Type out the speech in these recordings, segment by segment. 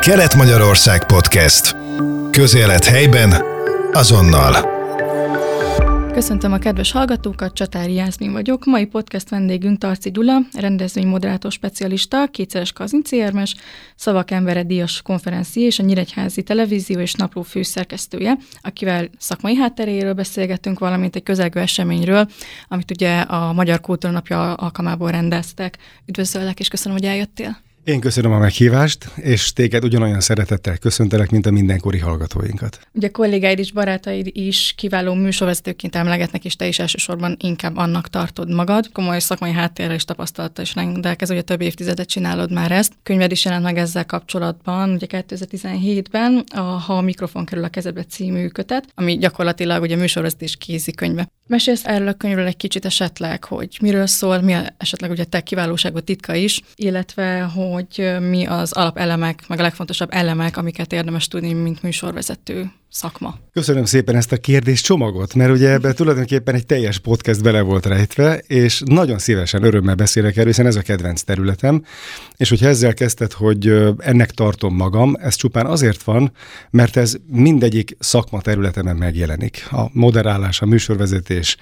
Kelet-Magyarország Podcast. Közélet helyben, azonnal. Köszöntöm a kedves hallgatókat, Csatári Jázmin vagyok. Mai podcast vendégünk Tarczy Gyula, rendezvény-moderátor specialista, kétszeres Kazinczy-érmes, Szavak embere-díjas konferencié és a Nyíregyházi televízió és napló főszerkesztője, akivel szakmai hátteréről beszélgetünk, valamint egy közelgő eseményről, amit ugye a Magyar Kultúrnapja alkalmából rendeztek. Üdvözöllek és köszönöm, hogy eljöttél. Én köszönöm a meghívást, és téged ugyanolyan szeretettel köszöntelek, mint a mindenkori hallgatóinkat. Ugye kollégáid és barátaid is kiváló műsorvezetőként emlegetnek, és te is elsősorban inkább annak tartod magad. Komoly szakmai háttérrel és tapasztalattal is rendelkező, ugye több évtizedet csinálod már ezt. Könyved is jelent meg ezzel kapcsolatban, ugye 2017-ben a Ha a mikrofon kerül a kezébe című kötet, ami gyakorlatilag ugye műsorvezetés kézikönyve. Mesélsz erről a könyvről egy kicsit esetleg, hogy miről szól, mi esetleg ugye te kiválóságod titka is, illetve hogy mi az alapelemek, meg a legfontosabb elemek, amiket érdemes tudni, mint műsorvezető szakma. Köszönöm szépen ezt a kérdéscsomagot, mert ugye ebben tulajdonképpen egy teljes podcast bele volt rejtve, és nagyon szívesen, örömmel beszélek erről, hiszen ez a kedvenc területem, és hogyha ezzel kezdted, hogy ennek tartom magam, ez csupán azért van, mert ez mindegyik szakma területemen megjelenik. A moderálás, a műsorvezetés,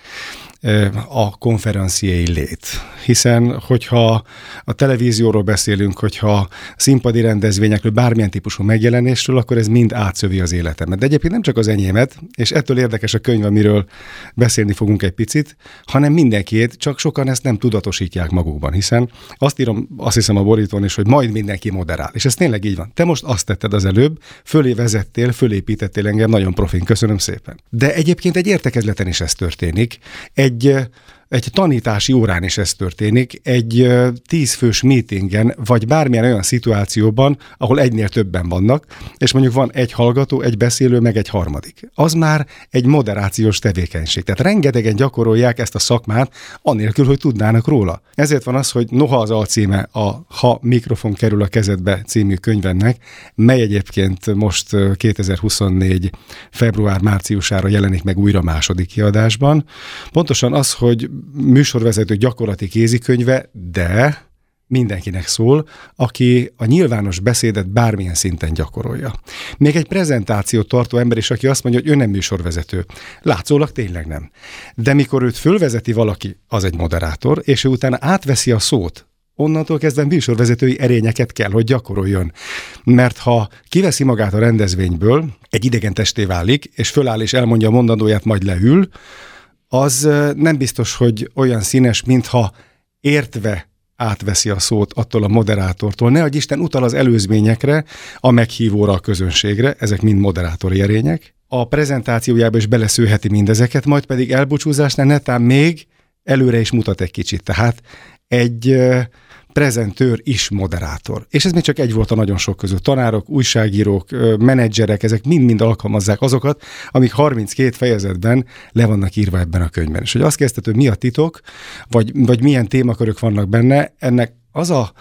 a konferenciai lét. Hiszen, hogyha a televízióról beszélünk, hogyha színpadi rendezvényekről, bármilyen típusú megjelenésről, akkor ez mind átszövi az életemet. De egyébként nem csak az enyémet, és ettől érdekes a könyv, amiről beszélni fogunk egy picit, hanem mindenkiét, csak sokan ezt nem tudatosítják magukban, hiszen azt írom, azt hiszem a borítón is, hogy majd mindenki moderál. És ez tényleg így van. Te most azt tetted az előbb, fölé vezettél, fölépítettél engem, nagyon profin, köszönöm szépen. De egyébként egy értekezleten is ez történik. Egy tanítási órán is ez történik, egy 10 fős meetingen, vagy bármilyen olyan szituációban, ahol egynél többen vannak, és mondjuk van egy hallgató, egy beszélő, meg egy harmadik. Az már egy moderációs tevékenység. Tehát rengetegen gyakorolják ezt a szakmát, anélkül, hogy tudnának róla. Ezért van az, hogy noha az alcíme a Ha mikrofon kerül a kezedbe című könyvemnek, mely egyébként most 2024. február-márciusára jelenik meg újra második kiadásban. Pontosan az, hogy műsorvezető gyakorlati kézikönyve, de mindenkinek szól, aki a nyilvános beszédet bármilyen szinten gyakorolja. Még egy prezentációt tartó ember is, aki azt mondja, hogy ő nem műsorvezető. Látszólag tényleg nem. De mikor őt fölvezeti valaki, az egy moderátor, és ő utána átveszi a szót. Onnantól kezdve műsorvezetői erényeket kell, hogy gyakoroljon. Mert ha kiveszi magát a rendezvényből, egy idegen testé válik, és föláll és elmondja a mondandóját, majd leül, az nem biztos, hogy olyan színes, mintha értve átveszi a szót attól a moderátortól. Nehogy Isten utal az előzményekre, a meghívóra, a közönségre, ezek mind moderátori erények. A prezentációjába is beleszőheti mindezeket, majd pedig elbúcsúzásnál netán még előre is mutat egy kicsit. Tehát egy prezentőr is moderátor. És ez még csak egy volt a nagyon sok közül. Tanárok, újságírók, menedzserek, ezek mind-mind alkalmazzák azokat, amik 32 fejezetben le vannak írva ebben a könyvben. És hogy azt kezdted, hogy mi a titok, vagy milyen témakörök vannak benne, ennek az a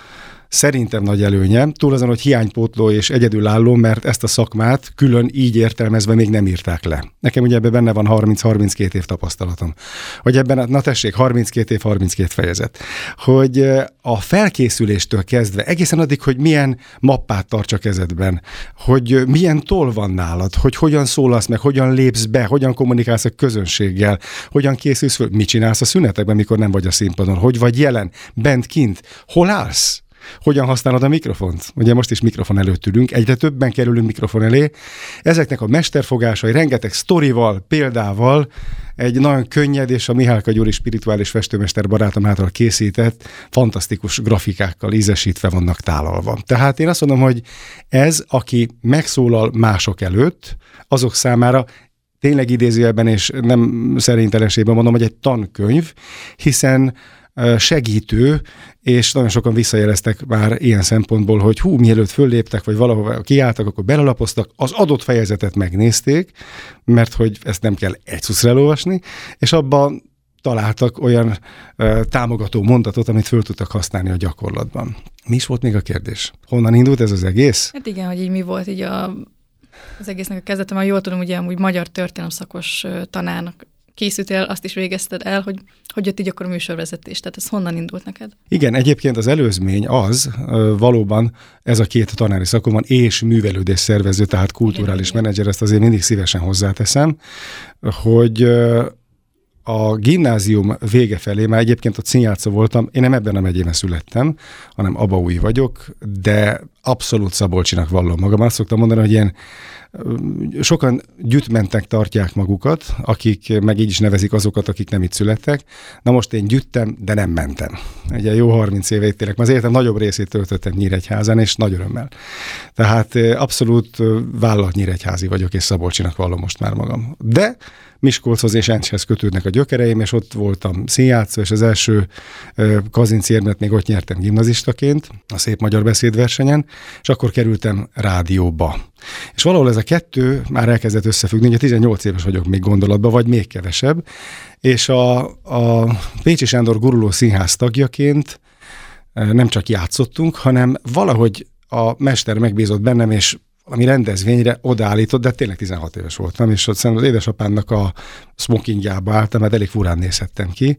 szerintem nagy előnyem, túl azon, hogy hiánypótló és egyedülálló, mert ezt a szakmát külön így értelmezve még nem írták le. Nekem ugye ebben benne van 30-32 év tapasztalatom. Hogy ebben, na tessék, 32 év, 32 fejezet. Hogy a felkészüléstől kezdve, egészen addig, hogy milyen mappát tarts a kezedben, hogy milyen toll van nálad, hogy hogyan szólalsz meg, hogyan lépsz be, hogyan kommunikálsz a közönséggel, hogyan készülsz föl, mit csinálsz a szünetekben, mikor nem vagy a színpadon, hogy vagy jelen, bent, kint, hol állsz? Hogyan használod a mikrofont? Ugye most is mikrofon előtt ülünk, egyre többen kerülünk mikrofon elé. Ezeknek a mesterfogásai rengeteg sztorival, példával, egy nagyon könnyed és a Mihálka Gyuri spirituális festőmester barátom által készített, fantasztikus grafikákkal ízesítve vannak tálalva. Tehát én azt mondom, hogy ez, aki megszólal mások előtt, azok számára tényleg idézőjelben és nem szerintelesében mondom, hogy egy tankönyv, hiszen segítő, és nagyon sokan visszajeleztek már ilyen szempontból, hogy hú, mielőtt fölléptek, vagy valahova kiálltak, akkor belalapoztak, az adott fejezetet megnézték, mert hogy ezt nem kell egy szuszra elolvasni, és abban találtak olyan támogató mondatot, amit föl tudtak használni a gyakorlatban. Mi is volt még a kérdés? Honnan indult ez az egész? Hát igen, hogy így mi volt így az egésznek a kezdete, mert jól tudom, ugye amúgy magyar történelemszakos tanárnak készültél, azt is végezted el, hogy jött így akkor a műsorvezetés. Tehát ez honnan indult neked? Igen, egyébként az előzmény az valóban ez a két tanári szakomban és művelődés szervező, tehát kulturális menedzser, ezt azért mindig szívesen hozzáteszem, hogy a gimnázium vége felé, már egyébként ott színjátszó voltam, én nem ebben a megyében születtem, hanem abaúi vagyok, de abszolút szabolcsinak vallom magam. Azt szoktam mondani, hogy ilyen sokan gyüttmentek tartják magukat, akik meg így is nevezik azokat, akik nem itt születtek. Na most én gyüttem, de nem mentem. Ugye jó 30 éve itt élek, mert az életem nagyobb részét töltöttem Nyíregyházán, és nagy örömmel. Tehát abszolút vállalt nyíregyházi vagyok, és szabolcsinak vallom most már magam. De Miskolchoz és Encshez kötődnek a gyökereim, és ott voltam színjátszó, és az első Kazinczy-érmet még ott nyertem gimnazistaként, a Szép Magyar Beszédversenyen, és akkor kerültem rádióba. És valahol ez a kettő már elkezdett összefüggni, ugye 18 éves vagyok még gondolatban, vagy még kevesebb, és a Pécsi Sándor guruló színház tagjaként nem csak játszottunk, hanem valahogy a mester megbízott bennem, és ami rendezvényre odaállított, de tényleg 16 éves voltam, és ott szerintem az édesapámnak a smokingjába álltam, mert elég furán nézhettem ki,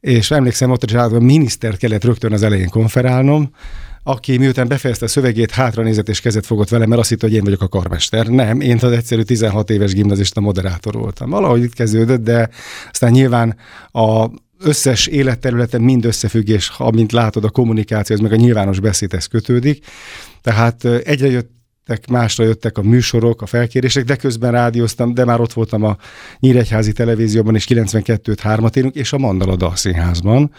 és emlékszem, ott a minisztert kellett rögtön az elején konferálnom, aki miután befejezte a szövegét, hátranézett és kezet fogott velem, mert azt hitt, hogy én vagyok a karmester. Nem, én az egyszerű 16 éves gimnazista moderátor voltam. Valahogy itt kezdődött, de aztán nyilván az összes életterületen mind összefüggés, amint látod, a kommunikáció, ez meg a nyilvános beszédhez kötődik. Tehát egyre másra jöttek a műsorok, a felkérések, de közben rádióztam, de már ott voltam a Nyíregyházi televízióban, és 92-3-at élünk, és a Mandala Dalszínházban,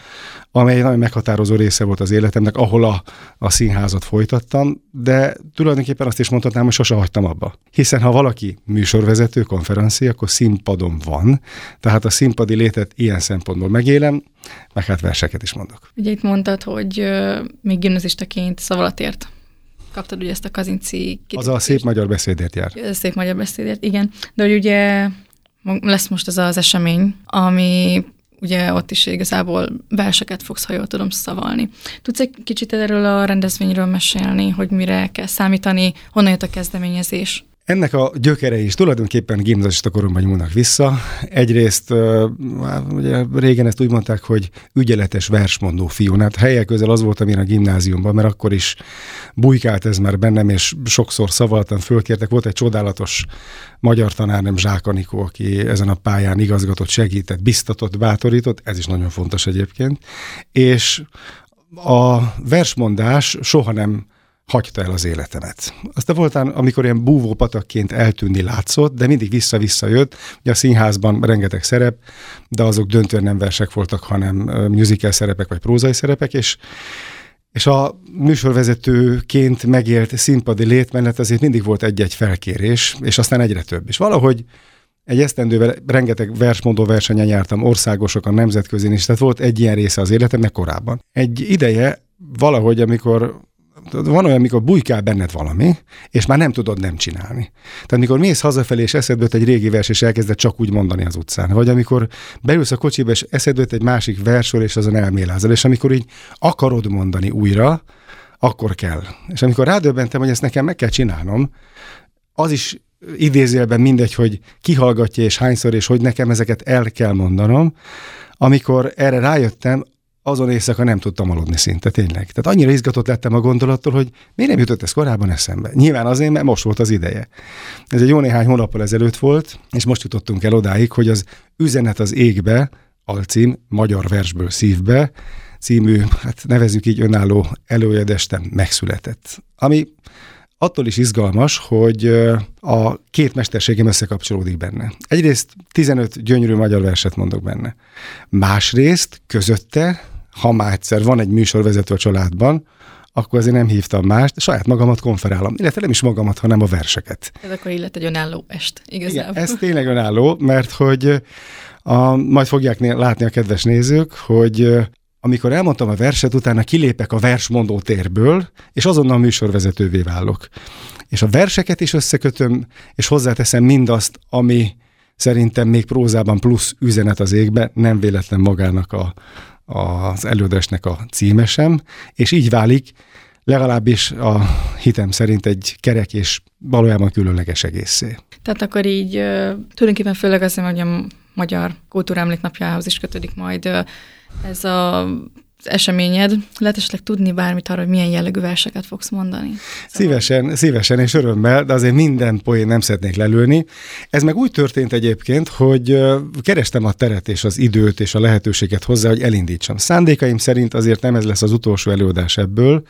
amely nagyon meghatározó része volt az életemnek, ahol a színházat folytattam, de tulajdonképpen azt is mondhatnám, hogy sose hagytam abba. Hiszen ha valaki műsorvezető, konferenci, akkor színpadon van, tehát a színpadi létet ilyen szempontból megélem, meg hát verseket is mondok. Ugye itt mondtad, hogy még gimnazistaként Szavalatért kaptad ugye ezt a Kazinczy... Az a Szép Magyar Beszédért jár. Szép Magyar Beszédért, igen. De hogy ugye lesz most ez az esemény, ami ugye ott is igazából verseket fogsz, ha jól tudom, szavalni. Tudsz egy kicsit erről a rendezvényről mesélni, hogy mire kell számítani, honnan jött a kezdeményezés? Ennek a gyökerei is tulajdonképpen gimnazista koromban nyúlnak vissza. Egyrészt ugye régen ezt úgy mondták, hogy ügyeletes versmondó fiú. Hát helyek közel az voltam én a gimnáziumban, mert akkor is bujkált ez már bennem, és sokszor szavaltam, fölkértek. Volt egy csodálatos magyar tanárnőm, Zsák Anikó, aki ezen a pályán igazgatott, segített, biztatott, bátorított. Ez is nagyon fontos egyébként. És a versmondás soha nem hagyta el az életemet. Aztán voltán, amikor ilyen búvópatakként eltűnni látszott, de mindig vissza-vissza jött, ugye a színházban rengeteg szerep, de azok döntően nem versek voltak, hanem musical szerepek vagy prózai szerepek, és a műsorvezetőként megélt színpadi lét mellett azért mindig volt egy-egy felkérés, és aztán egyre több. És valahogy egy esztendővel rengeteg versmondó versenyen jártam, országosokan, nemzetközén is, tehát volt egy ilyen része az életemnek korábban. Egy ideje valahogy, amikor van olyan, amikor bujkál benned valami, és már nem tudod nem csinálni. Tehát amikor mész hazafelé, és eszedbe jut egy régi vers, és elkezded csak úgy mondani az utcán. Vagy amikor beülsz a kocsiba, és eszedbe jut egy másik versről, és azon elmélázol. És amikor így akarod mondani újra, akkor kell. És amikor rádöbbentem, hogy ezt nekem meg kell csinálnom, az is idézőjelben mindegy, hogy kihallgatja, és hányszor, és hogy nekem ezeket el kell mondanom. Amikor erre rájöttem, azon éjszaka nem tudtam aludni szinte, tényleg. Tehát annyira izgatott lettem a gondolattól, hogy miért nem jutott ez korábban eszembe? Nyilván azért, mert most volt az ideje. Ez egy jó néhány hónappal ezelőtt volt, és most jutottunk el odáig, hogy az Üzenet az Égbe, alcím, Magyar versből szívbe, című, hát nevezzük így önálló előadástem megszületett. Ami attól is izgalmas, hogy a két mesterségem összekapcsolódik benne. Egyrészt 15 gyönyörű magyar verset mondok benne. Másrészt közötte, ha már egyszer van egy műsorvezető a családban, akkor azért nem hívtam mást, saját magamat konferálom. Illetve nem is magamat, hanem a verseket. Ez akkor illet egy önálló est, igazából. Igen, ez tényleg önálló, mert hogy majd fogják látni a kedves nézők, hogy amikor elmondtam a verset, utána kilépek a versmondó térből, és azonnal műsorvezetővé válok. És a verseket is összekötöm, és hozzáteszem mindazt, ami szerintem még prózában plusz üzenet az égbe, nem véletlen magának az előadásnak a címe sem, és így válik legalábbis a hitem szerint egy kerek és valójában különleges egészé. Tehát akkor így tulajdonképpen főleg azért, hogy Magyar Kultúremléknapjához is kötődik majd ez az eseményed. Lehet esetleg tudni bármit arra, hogy milyen jellegű verseket fogsz mondani? Szívesen és örömmel, de azért minden poén nem szeretnék lelőni. Ez meg úgy történt egyébként, hogy kerestem a teret és az időt és a lehetőséget hozzá, hogy elindítsam. Szándékaim szerint azért nem ez lesz az utolsó előadás ebből,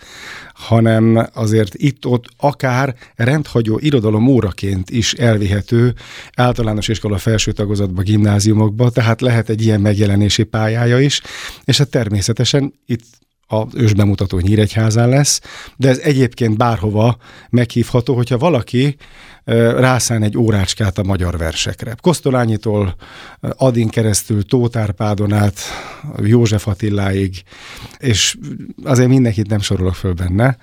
hanem azért itt-ott akár rendhagyó irodalom óraként is elvihető általános iskola felső tagozatba, gimnáziumokba, tehát lehet egy ilyen megjelenési pályája is, és hát természetesen itt az ősbemutató Nyíregyházán lesz, de ez egyébként bárhova meghívható, hogyha valaki rászán egy órácskát a magyar versekre. Kosztolányitól Adin keresztül, Tóth Árpádon át, József Attiláig, és azért mindenkit nem sorolok föl benne,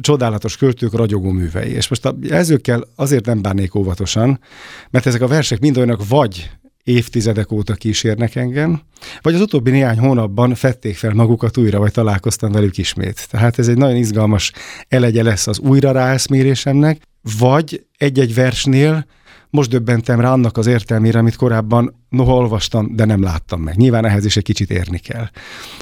csodálatos költők ragyogó művei. És most a jelzőkkel azért nem bánnék óvatosan, mert ezek a versek mind olyanok vagy évtizedek óta kísérnek engem, vagy az utóbbi néhány hónapban fedték fel magukat újra, vagy találkoztam velük ismét. Tehát ez egy nagyon izgalmas elegye lesz az újra ráeszmélésemnek, vagy egy-egy versnél most döbbentem rá annak az értelmére, amit korábban noha olvastam, de nem láttam meg. Nyilván ehhez is egy kicsit érni kell.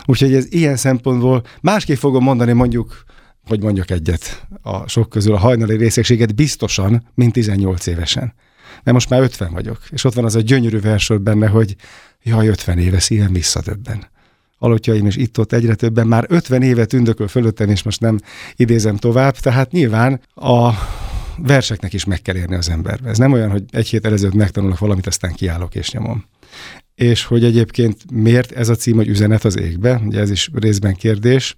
Úgyhogy ez ilyen szempontból másképp fogom mondani, mondjuk, hogy mondjak egyet a sok közül, a hajnali részegséget biztosan, mint 18 évesen. De most már 50 vagyok, és ott van az a gyönyörű versor benne, hogy jaj, 50 éve szívem visszadöbben. Alotjaim is itt-ott egyre többen, már 50 évet ündököl fölöttem, és most nem idézem tovább, tehát nyilván a verseknek is meg kell érni az emberbe. Ez nem olyan, hogy egy hét előzőt megtanulok valamit, aztán kiállok és nyomom. És hogy egyébként miért ez a cím, hogy Üzenet az égbe, ugye ez is részben kérdés.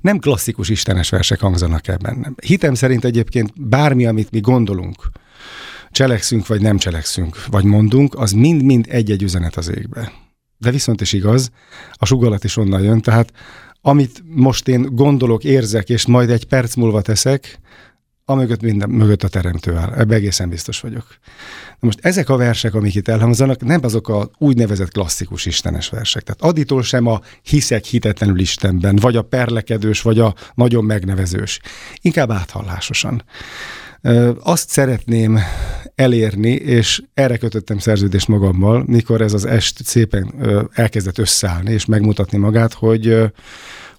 Nem klasszikus istenes versek hangzanak el bennem. Hitem szerint egyébként bármi, amit mi gondolunk, cselekszünk, vagy nem cselekszünk, vagy mondunk, az mind-mind egy-egy üzenet az égbe. De viszont is igaz, a sugallat is onnan jön, tehát amit most én gondolok, érzek, és majd egy perc múlva teszek, amögött minden mögött a teremtő áll. Ebbe egészen biztos vagyok. Na most ezek a versek, amik itt elhangzanak, nem azok a úgynevezett klasszikus istenes versek. Tehát Aditól sem a hiszek hitetlenül Istenben, vagy a perlekedős, vagy a nagyon megnevezős. Inkább áthallásosan. Azt szeretném elérni, és erre kötöttem szerződést magammal, mikor ez az est szépen elkezdett összeállni, és megmutatni magát, hogy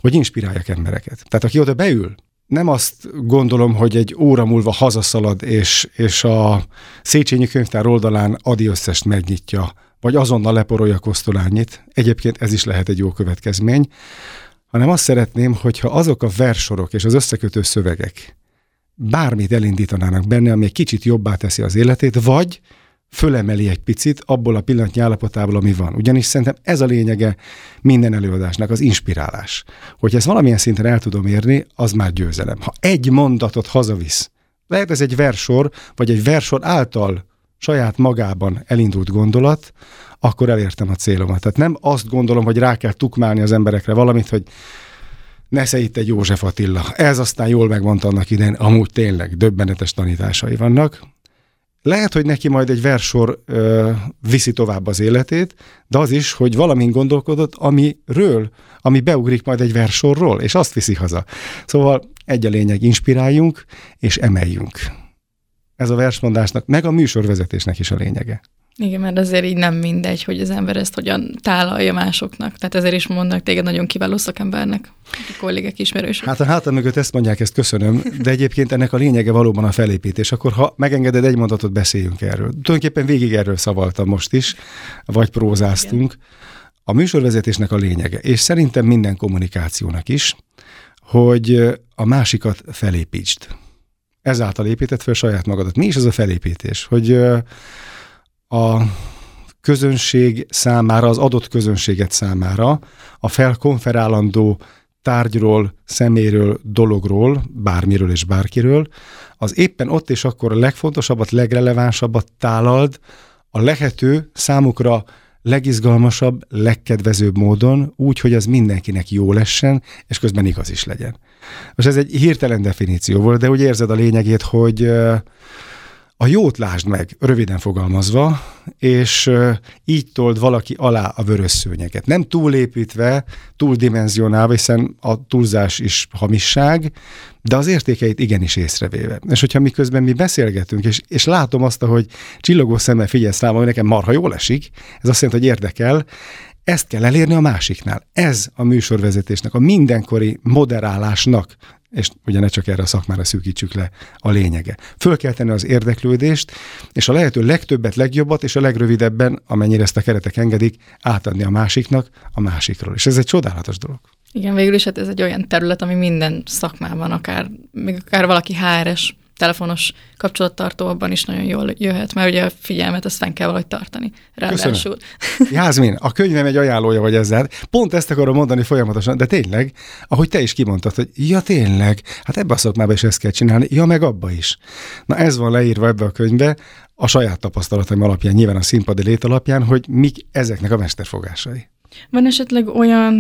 inspiráljak embereket. Tehát aki oda beül, nem azt gondolom, hogy egy óra múlva hazaszalad, és a Széchenyi könyvtár oldalán Adi összest megnyitja, vagy azonnal leporolja Kosztolányit. Egyébként ez is lehet egy jó következmény, hanem azt szeretném, hogyha azok a versorok és az összekötő szövegek bármit elindítanának benne, ami egy kicsit jobbá teszi az életét, vagy fölemeli egy picit abból a pillanatnyi állapotából, ami van. Ugyanis szerintem ez a lényege minden előadásnak, az inspirálás. Hogyha ezt valamilyen szinten el tudom érni, az már győzelem. Ha egy mondatot hazavisz, lehet ez egy versor, vagy egy versor által saját magában elindult gondolat, akkor elértem a célomat. Tehát nem azt gondolom, hogy rá kell tukmálni az emberekre valamit, hogy nesze itt egy József Attila. Ez aztán jól megmondta annak idején, amúgy tényleg döbbenetes tanításai vannak. Lehet, hogy neki majd egy versor viszi tovább az életét, de az is, hogy valamin gondolkodott, ami beugrik majd egy versorról, és azt viszi haza. Szóval egy a lényeg, inspiráljunk és emeljünk. Ez a versmondásnak, meg a műsorvezetésnek is a lényege. Igen, mert azért így nem mindegy, hogy az ember ezt hogyan tálalja másoknak. Tehát ezért is mondnak téged nagyon kiváló szakembernek, a kollégek, ismerősök. Hát a hátam mögött ezt mondják, ezt köszönöm, de egyébként ennek a lényege valóban a felépítés. Akkor ha megengeded, egy mondatot beszéljünk erről. Tulajdonképpen végig erről szavaltam most is, vagy prózáztunk. Igen. A műsorvezetésnek a lényege, és szerintem minden kommunikációnak is, hogy a másikat felépítsd. Ezáltal építed fel saját magadat. Mi is az a felépítés? Hogy a közönség számára, az adott közönséget számára a felkonferálandó tárgyról, szeméről, dologról, bármiről és bárkiről, az éppen ott és akkor a legfontosabbat, legrelevánsabbat tálald a lehető számukra legizgalmasabb, legkedvezőbb módon, úgy, hogy az mindenkinek jó lessen, és közben igaz is legyen. Most ez egy hirtelen definíció volt, de úgy érzed a lényegét, hogy A jót lásd meg, röviden fogalmazva, és így told valaki alá a vörös szőnyeget. Nem túlépítve, túldimenzionálva, hiszen a túlzás is hamisság, de az értékeit igenis észrevéve. És hogyha miközben mi beszélgetünk, és látom azt, hogy csillogó szemmel figyelsz rám, ami nekem marha jól esik, ez azt jelenti, hogy érdekel, ezt kell elérni a másiknál. Ez a műsorvezetésnek, a mindenkori moderálásnak, és ugye ne csak erre a szakmára szűkítsük le, a lényege. Föl kell tenni az érdeklődést, és a lehető legtöbbet, legjobbat, és a legrövidebben, amennyire ezt a keretek engedik, átadni a másiknak a másikról. És ez egy csodálatos dolog. Igen, végül is hát ez egy olyan terület, ami minden szakmában, akár valaki HR-es, telefonos kapcsolattartóban is nagyon jól jöhet, mert ugye a figyelmet ezt fenn kell valahogy tartani. Ráadásul. Jázmin, a könyvem egy ajánlója vagy ezzel. Pont ezt akarom mondani folyamatosan, de tényleg, ahogy te is kimondtad, hogy ja tényleg, hát ebbe a szakmába is ezt kell csinálni, ja meg abba is. Na ez van leírva ebbe a könyvbe, a saját tapasztalataim alapján, nyilván a színpadi lét alapján, hogy mik ezeknek a mesterfogásai. Van esetleg olyan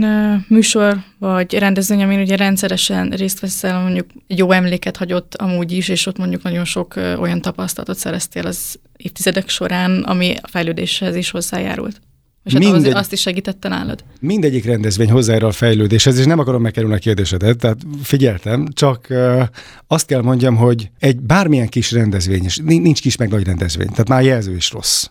műsor vagy rendezvény, amin ugye rendszeresen részt veszel, mondjuk jó emléket hagyott amúgy is, és ott mondjuk nagyon sok olyan tapasztalatot szereztél az évtizedek során, ami a fejlődéshez is hozzájárult? És hát azt is segítette nálad? Mindegyik rendezvény hozzájár a fejlődéshez, és nem akarom megkerülni a kérdésedet, tehát figyeltem, csak azt kell mondjam, hogy egy bármilyen kis rendezvény is, nincs kis meg nagy rendezvény, tehát már jelző is rossz.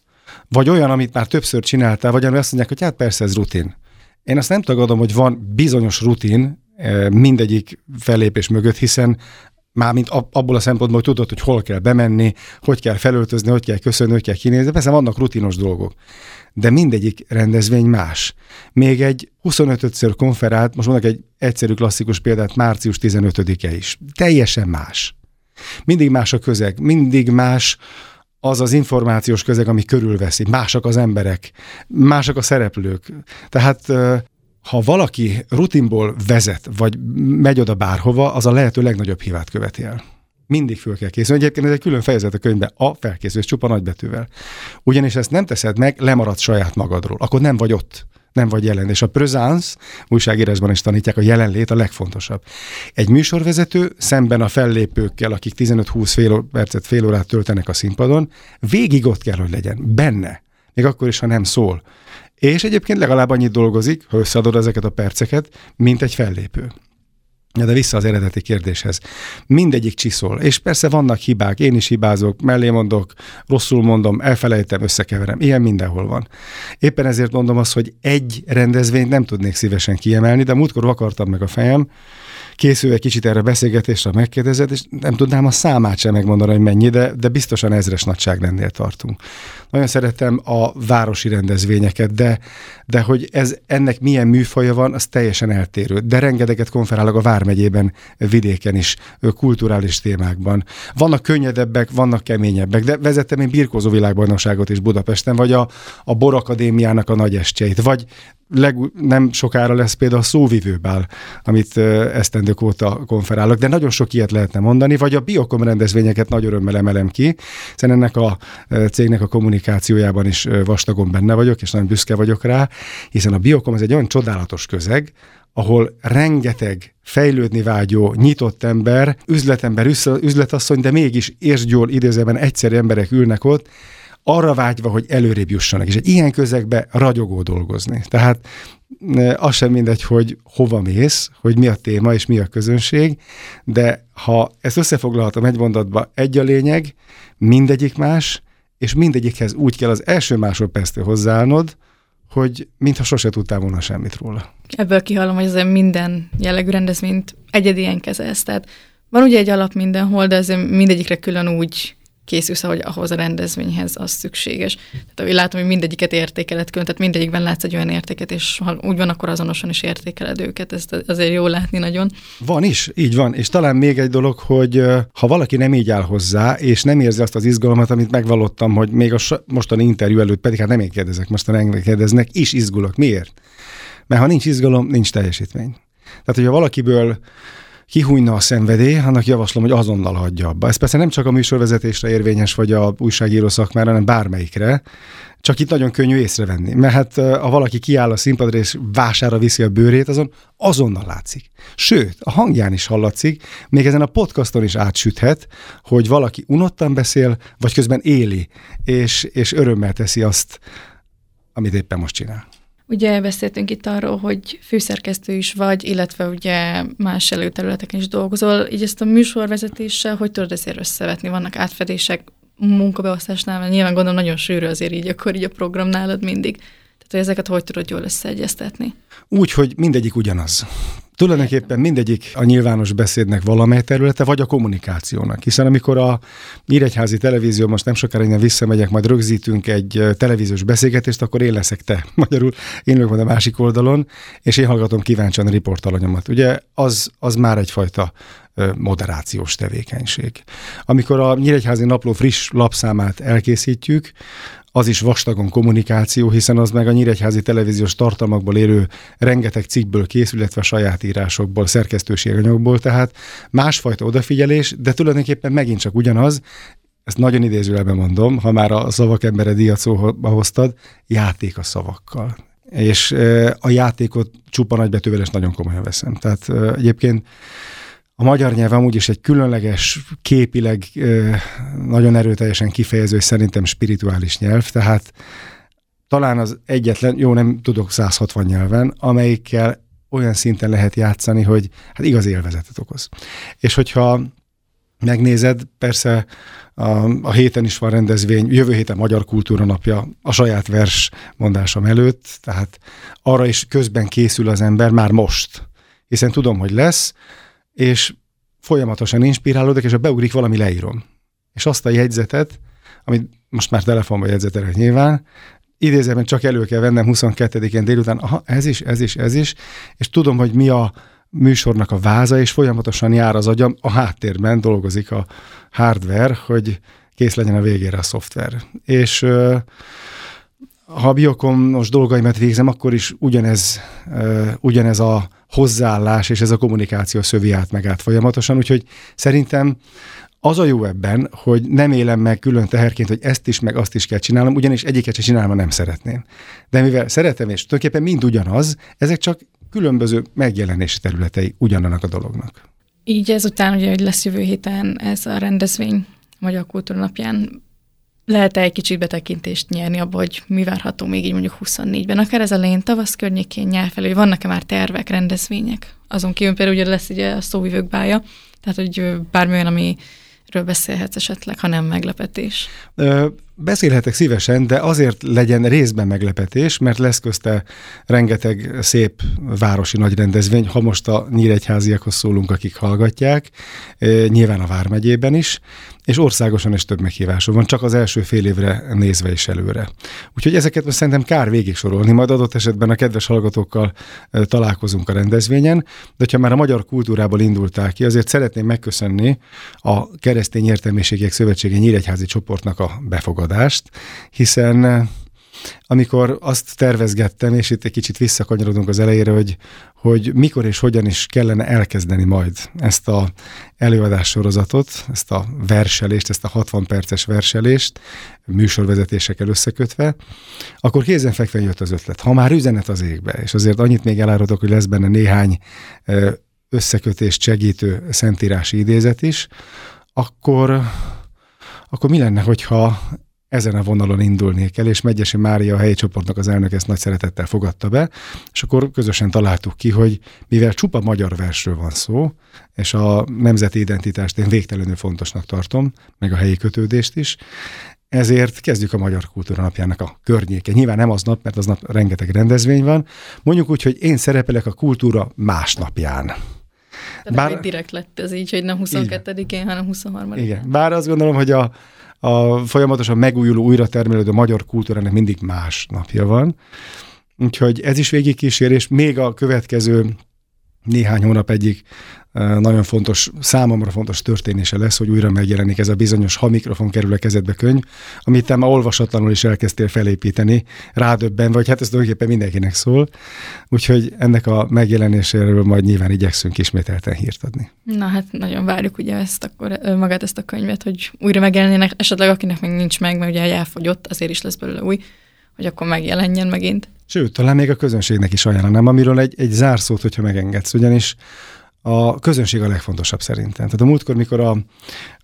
Vagy olyan, amit már többször csináltál, vagy olyan, azt mondják, hogy hát persze ez rutin. Én azt nem tagadom, hogy van bizonyos rutin mindegyik fellépés mögött, hiszen mármint abból a szempontból, hogy tudod, hogy hol kell bemenni, hogy kell felöltözni, hogy kell köszönni, hogy kell kinézni, persze vannak rutinos dolgok. De mindegyik rendezvény más. Még egy 25-ször konferált, most mondok egy egyszerű klasszikus példát, március 15-e is. Teljesen más. Mindig más a közeg, mindig más az az információs közeg, ami körülveszi. Másak az emberek, másak a szereplők. Tehát ha valaki rutinból vezet, vagy megy oda bárhova, az a lehető legnagyobb hibát követi el. Mindig föl kell készülni. Egyébként ez egy külön fejezet a könyvben, a felkészülés csupa nagybetűvel. Ugyanis ezt nem teszed meg, lemaradsz saját magadról. Akkor nem vagy ott, nem vagy jelen. És a présence, újságírásban is tanítják, a jelenlét a legfontosabb. Egy műsorvezető szemben a fellépőkkel, akik 15-20 percet, fél órát töltenek a színpadon, végig ott kell, hogy legyen. Benne. Még akkor is, ha nem szól. És egyébként legalább annyit dolgozik, ha összeadod ezeket a perceket, mint egy fellépő. De vissza az eredeti kérdéshez. Mindegyik csiszol, és persze vannak hibák, én is hibázok, mellé mondok, rosszul mondom, elfelejtem, összekeverem, ilyen mindenhol van. Éppen ezért mondom azt, hogy egy rendezvényt nem tudnék szívesen kiemelni, de múltkor vakartam meg a fejem, készülve kicsit erre beszélgetésre megkérdezett, és nem tudnám a számát sem megmondani, hogy mennyi, de biztosan ezres nagyságrendnél tartunk. Nagyon szeretem a városi rendezvényeket, de hogy ennek milyen műfaja van, az teljesen eltérő. De rengeteget konferálok a Vármegyében, vidéken is, kulturális témákban. Vannak könnyedebbek, vannak keményebbek, de vezettem én birkózó világbajnokságot is Budapesten, vagy a Bor Akadémiának a nagy estjeit, vagy nem sokára lesz például a szóvivőbál, amit esztendők óta konferálok, de nagyon sok ilyet lehetne mondani, vagy a Biokom rendezvényeket nagy örömmel emelem ki, hiszen ennek a cégnek a kommunikációjában is vastagon benne vagyok, és nagyon büszke vagyok rá, hiszen a Biokom az egy olyan csodálatos közeg, ahol rengeteg fejlődni vágyó, nyitott ember, üzletasszony, de mégis érzgyól idézőben egyszerű emberek ülnek ott, arra vágyva, hogy előrébb jussanak, és egy ilyen közegbe ragyogó dolgozni. Tehát az sem mindegy, hogy hova mész, hogy mi a téma és mi a közönség, de ha ezt összefoglalhatom egy mondatba, egy a lényeg, mindegyik más, és mindegyikhez úgy kell az első másodperctől hozzáállnod, hogy mintha sose tudtál volna semmit róla. Ebből kihallom, hogy azért minden jellegű rendezvényt egyedien kezelsz. Tehát van ugye egy alap mindenhol, de azért mindegyikre külön úgy készülsz, ahogy ahhoz a rendezvényhez az szükséges. Tehát látom, hogy mindegyiket értékeled külön, tehát mindegyikben látsz egy olyan értéket, és ha úgy van, akkor azonosan is értékeled őket, ezt azért jól látni nagyon. Van is, így van, és talán még egy dolog, hogy ha valaki nem így áll hozzá, és nem érzi azt az izgalmat, amit megvallottam, hogy még a mostani interjú előtt, pedig hát nem én kérdezek, mostan engem kérdeznek, is izgulok. Miért? Mert ha nincs izgalom, nincs teljesítmény. Tehát, hogyha valakiből kihújna a szenvedély, annak javaslom, hogy azonnal hagyja abba. Ez persze nem csak a műsorvezetésre érvényes, vagy a újságíró szakmára, hanem bármelyikre. Csak itt nagyon könnyű észrevenni, mert hát ha valaki kiáll a színpadra és vására viszi a bőrét, azonnal látszik. Sőt, a hangján is hallatszik, még ezen a podcaston is átsüthet, hogy valaki unottan beszél, vagy közben éli, és örömmel teszi azt, amit éppen most csinál. Ugye beszéltünk itt arról, hogy főszerkesztő is vagy, illetve ugye más előterületeken is dolgozol, így ezt a műsorvezetéssel hogy tudod ezért összevetni? Vannak átfedések munkabeosztásnál, mert nyilván gondolom nagyon sűrű azért így akkor így a program nálad mindig. Tehát hogy ezeket hogy tudod jól összeegyeztetni? Úgy, hogy mindegyik ugyanaz. Tulajdonképpen mindegyik a nyilvános beszédnek valamely területe, vagy a kommunikációnak. Hiszen amikor a Nyíregyházi televízió, most nem sokára innen visszamegyek, majd rögzítünk egy televíziós beszélgetést, akkor én leszek te. Magyarul én vagyok a másik oldalon, és én hallgatom kíváncsian a riportalanyomat. Ugye az már egyfajta moderációs tevékenység. Amikor a Nyíregyházi napló friss lapszámát elkészítjük, az is vastagon kommunikáció, hiszen az meg a Nyíregyházi televíziós tartalmakból érő rengeteg cikkből készül, illetve saját írásokból, szerkesztőségi anyagból, tehát másfajta odafigyelés, de tulajdonképpen megint csak ugyanaz, ezt nagyon idézőjelben mondom, ha már a Szavak embere-díjat szóba hoztad, játék a szavakkal. És a játékot csupa nagybetűvel és nagyon komolyan veszem. Tehát egyébként a magyar nyelv amúgy is egy különleges, képileg nagyon erőteljesen kifejező, és szerintem spirituális nyelv, tehát talán az egyetlen, nem tudok 160 nyelven, amelyikkel olyan szinten lehet játszani, hogy hát igazi élvezetet okoz. És hogyha megnézed, persze a héten is van rendezvény, jövő héten Magyar Kultúrnapja a saját vers mondásom előtt, tehát arra is közben készül az ember már most, hiszen tudom, hogy lesz, és folyamatosan inspirálódok, és ha beugrik valami, leírom. És azt a jegyzetet, amit most már telefonban jegyzetelek nyilván, idézőben csak elő kell vennem 22-én délután, ez is, és tudom, hogy mi a műsornak a váza, és folyamatosan jár az agyam, a háttérben dolgozik a hardware, hogy kész legyen a végére a szoftver. És ha a biokomos dolgaimat végzem, akkor is ugyanez a hozzáállás és ez a kommunikáció szövi át meg át folyamatosan, úgyhogy szerintem az a jó ebben, hogy nem élem meg külön teherként, hogy ezt is, meg azt is kell csinálnom, ugyanis egyiket sem csinálom, ha nem szeretném. De mivel szeretem, és tulajdonképpen mind ugyanaz, ezek csak különböző megjelenési területei ugyanannak a dolognak. Így ezután, ugye, hogy lesz jövő héten ez a rendezvény Magyar Kultúrnapján, lehet-e egy kicsit betekintést nyerni abba, hogy mi várható még így mondjuk 24-ben, akár ez elején, tavasz környékén, nyár felé, hogy vannak-e már tervek, rendezvények? Azon kívül például ugye lesz ugye a szóvivőkbálja, tehát hogy bármilyen, amiről beszélhetsz esetleg, ha nem meglepetés. Beszélhetek szívesen, de azért legyen részben meglepetés, mert lesz közte rengeteg szép városi nagy rendezvény, ha most a nyíregyháziakhoz szólunk, akik hallgatják, nyilván a Vármegyében is, és országosan is több meghívásom van, csak az első fél évre nézve is előre. Úgyhogy ezeket most szerintem kár végig sorolni, majd adott esetben a kedves hallgatókkal találkozunk a rendezvényen, de ha már a magyar kultúrából indultál ki, azért szeretném megköszönni a Keresztény Értelméségek Szövetsége Nyíregyházi csoportnak a befogadást, hiszen amikor azt tervezgettem, és itt egy kicsit visszakanyarodunk az elejére, hogy mikor és hogyan is kellene elkezdeni majd ezt az előadássorozatot, ezt a verselést, ezt a 60 perces verselést, műsorvezetésekkel összekötve, akkor kézenfekve jött az ötlet. Ha már üzenet az égbe, és azért annyit még elárulok, hogy lesz benne néhány összekötést segítő szentírási idézet is, akkor mi lenne, hogyha ezen a vonalon indulnék el, és Meggyesi Mária, a helyi csoportnak az elnök ezt nagy szeretettel fogadta be, és akkor közösen találtuk ki, hogy mivel csupa magyar versről van szó, és a nemzeti identitást én végtelenül fontosnak tartom, meg a helyi kötődést is, ezért kezdjük a Magyar Kultúra Napjának a környéke. Nyilván nem aznap, mert aznap rengeteg rendezvény van. Mondjuk úgy, hogy én szerepelek a kultúra másnapján. Tehát bár direkt lett ez így, hogy nem 22-én, hanem 23-án. Igen, bár azt gondolom, hogy a folyamatosan megújuló, újra termelődő magyar kultúrának mindig más napja van. Úgyhogy ez is végigkísér, és még a következő néhány hónap egyik nagyon fontos, számomra fontos történése lesz, hogy újra megjelenik ez a bizonyos Ha mikrofon kerül a kezedbe könyv, amit te már olvasatlanul is elkezdtél felépíteni, rádöbbenve, vagy hát ez tulajdonképpen mindenkinek szól. Úgyhogy ennek a megjelenéséről majd nyilván igyekszünk ismételten hírt adni. Na hát nagyon várjuk ugye ezt akkor, magát ezt a könyvet, hogy újra megjelenjenek, esetleg akinek még nincs meg, mert ugye elfogyott, azért is lesz belőle új, hogy akkor megjelenjen megint. Sőt, talán még a közönségnek is ajánlanám, amiről egy zárszót, hogyha megengedsz, ugyanis a közönség a legfontosabb szerintem. Tehát a múltkor, mikor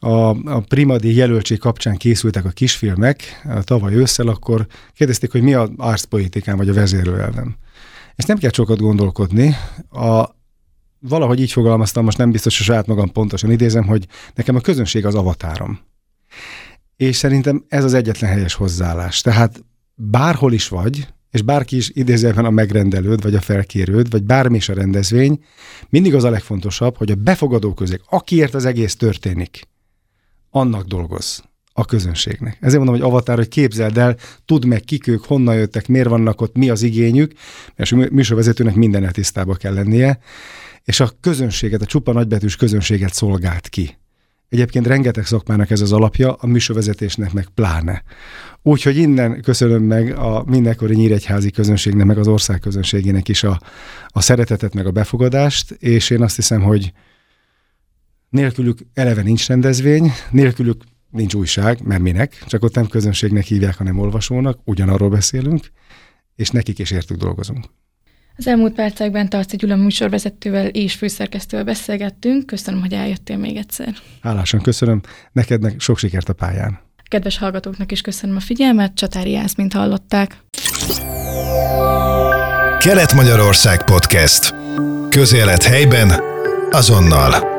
a Prima-díj jelöltség kapcsán készültek a kisfilmek tavaly ősszel, akkor kérdezték, hogy mi az arszpolitikám vagy a vezérlőelvem. Ezt nem kell sokat gondolkodni. Valahogy így fogalmaztam, most nem biztos, hogy saját magam pontosan idézem, hogy nekem a közönség az avatárom. És szerintem ez az egyetlen helyes hozzáállás. Tehát bárhol is vagy, és bárki is idézőben a megrendelőd, vagy a felkérőd, vagy bármi is a rendezvény, mindig az a legfontosabb, hogy a befogadó közeg, akiért az egész történik, annak dolgozz, a közönségnek. Ezért mondom, hogy avatár, hogy képzeld el, tudd meg kik ők, honnan jöttek, miért vannak ott, mi az igényük, és a műsorvezetőnek mindennel tisztába kell lennie, és a közönséget, a csupa nagybetűs közönséget szolgált ki. Egyébként rengeteg szakmának ez az alapja, a műsorvezetésnek meg pláne. Úgyhogy innen köszönöm meg a mindenkori nyíregyházi közönségnek, meg az ország közönségének is a szeretetet, meg a befogadást, és én azt hiszem, hogy nélkülük eleve nincs rendezvény, nélkülük nincs újság, mert minek, csak ott nem közönségnek hívják, hanem olvasónak, ugyanarról beszélünk, és nekik és értük dolgozunk. Az elmúlt percekben Tarczy Gyula műsorvezetővel és főszerkesztővel beszélgettünk. Köszönöm, hogy eljöttél még egyszer. Hálásan köszönöm. Neked sok sikert a pályán. A kedves hallgatóknak is köszönöm a figyelmet. Csatári Jázmint hallották. Kelet-Magyarország Podcast. Közélet helyben, azonnal.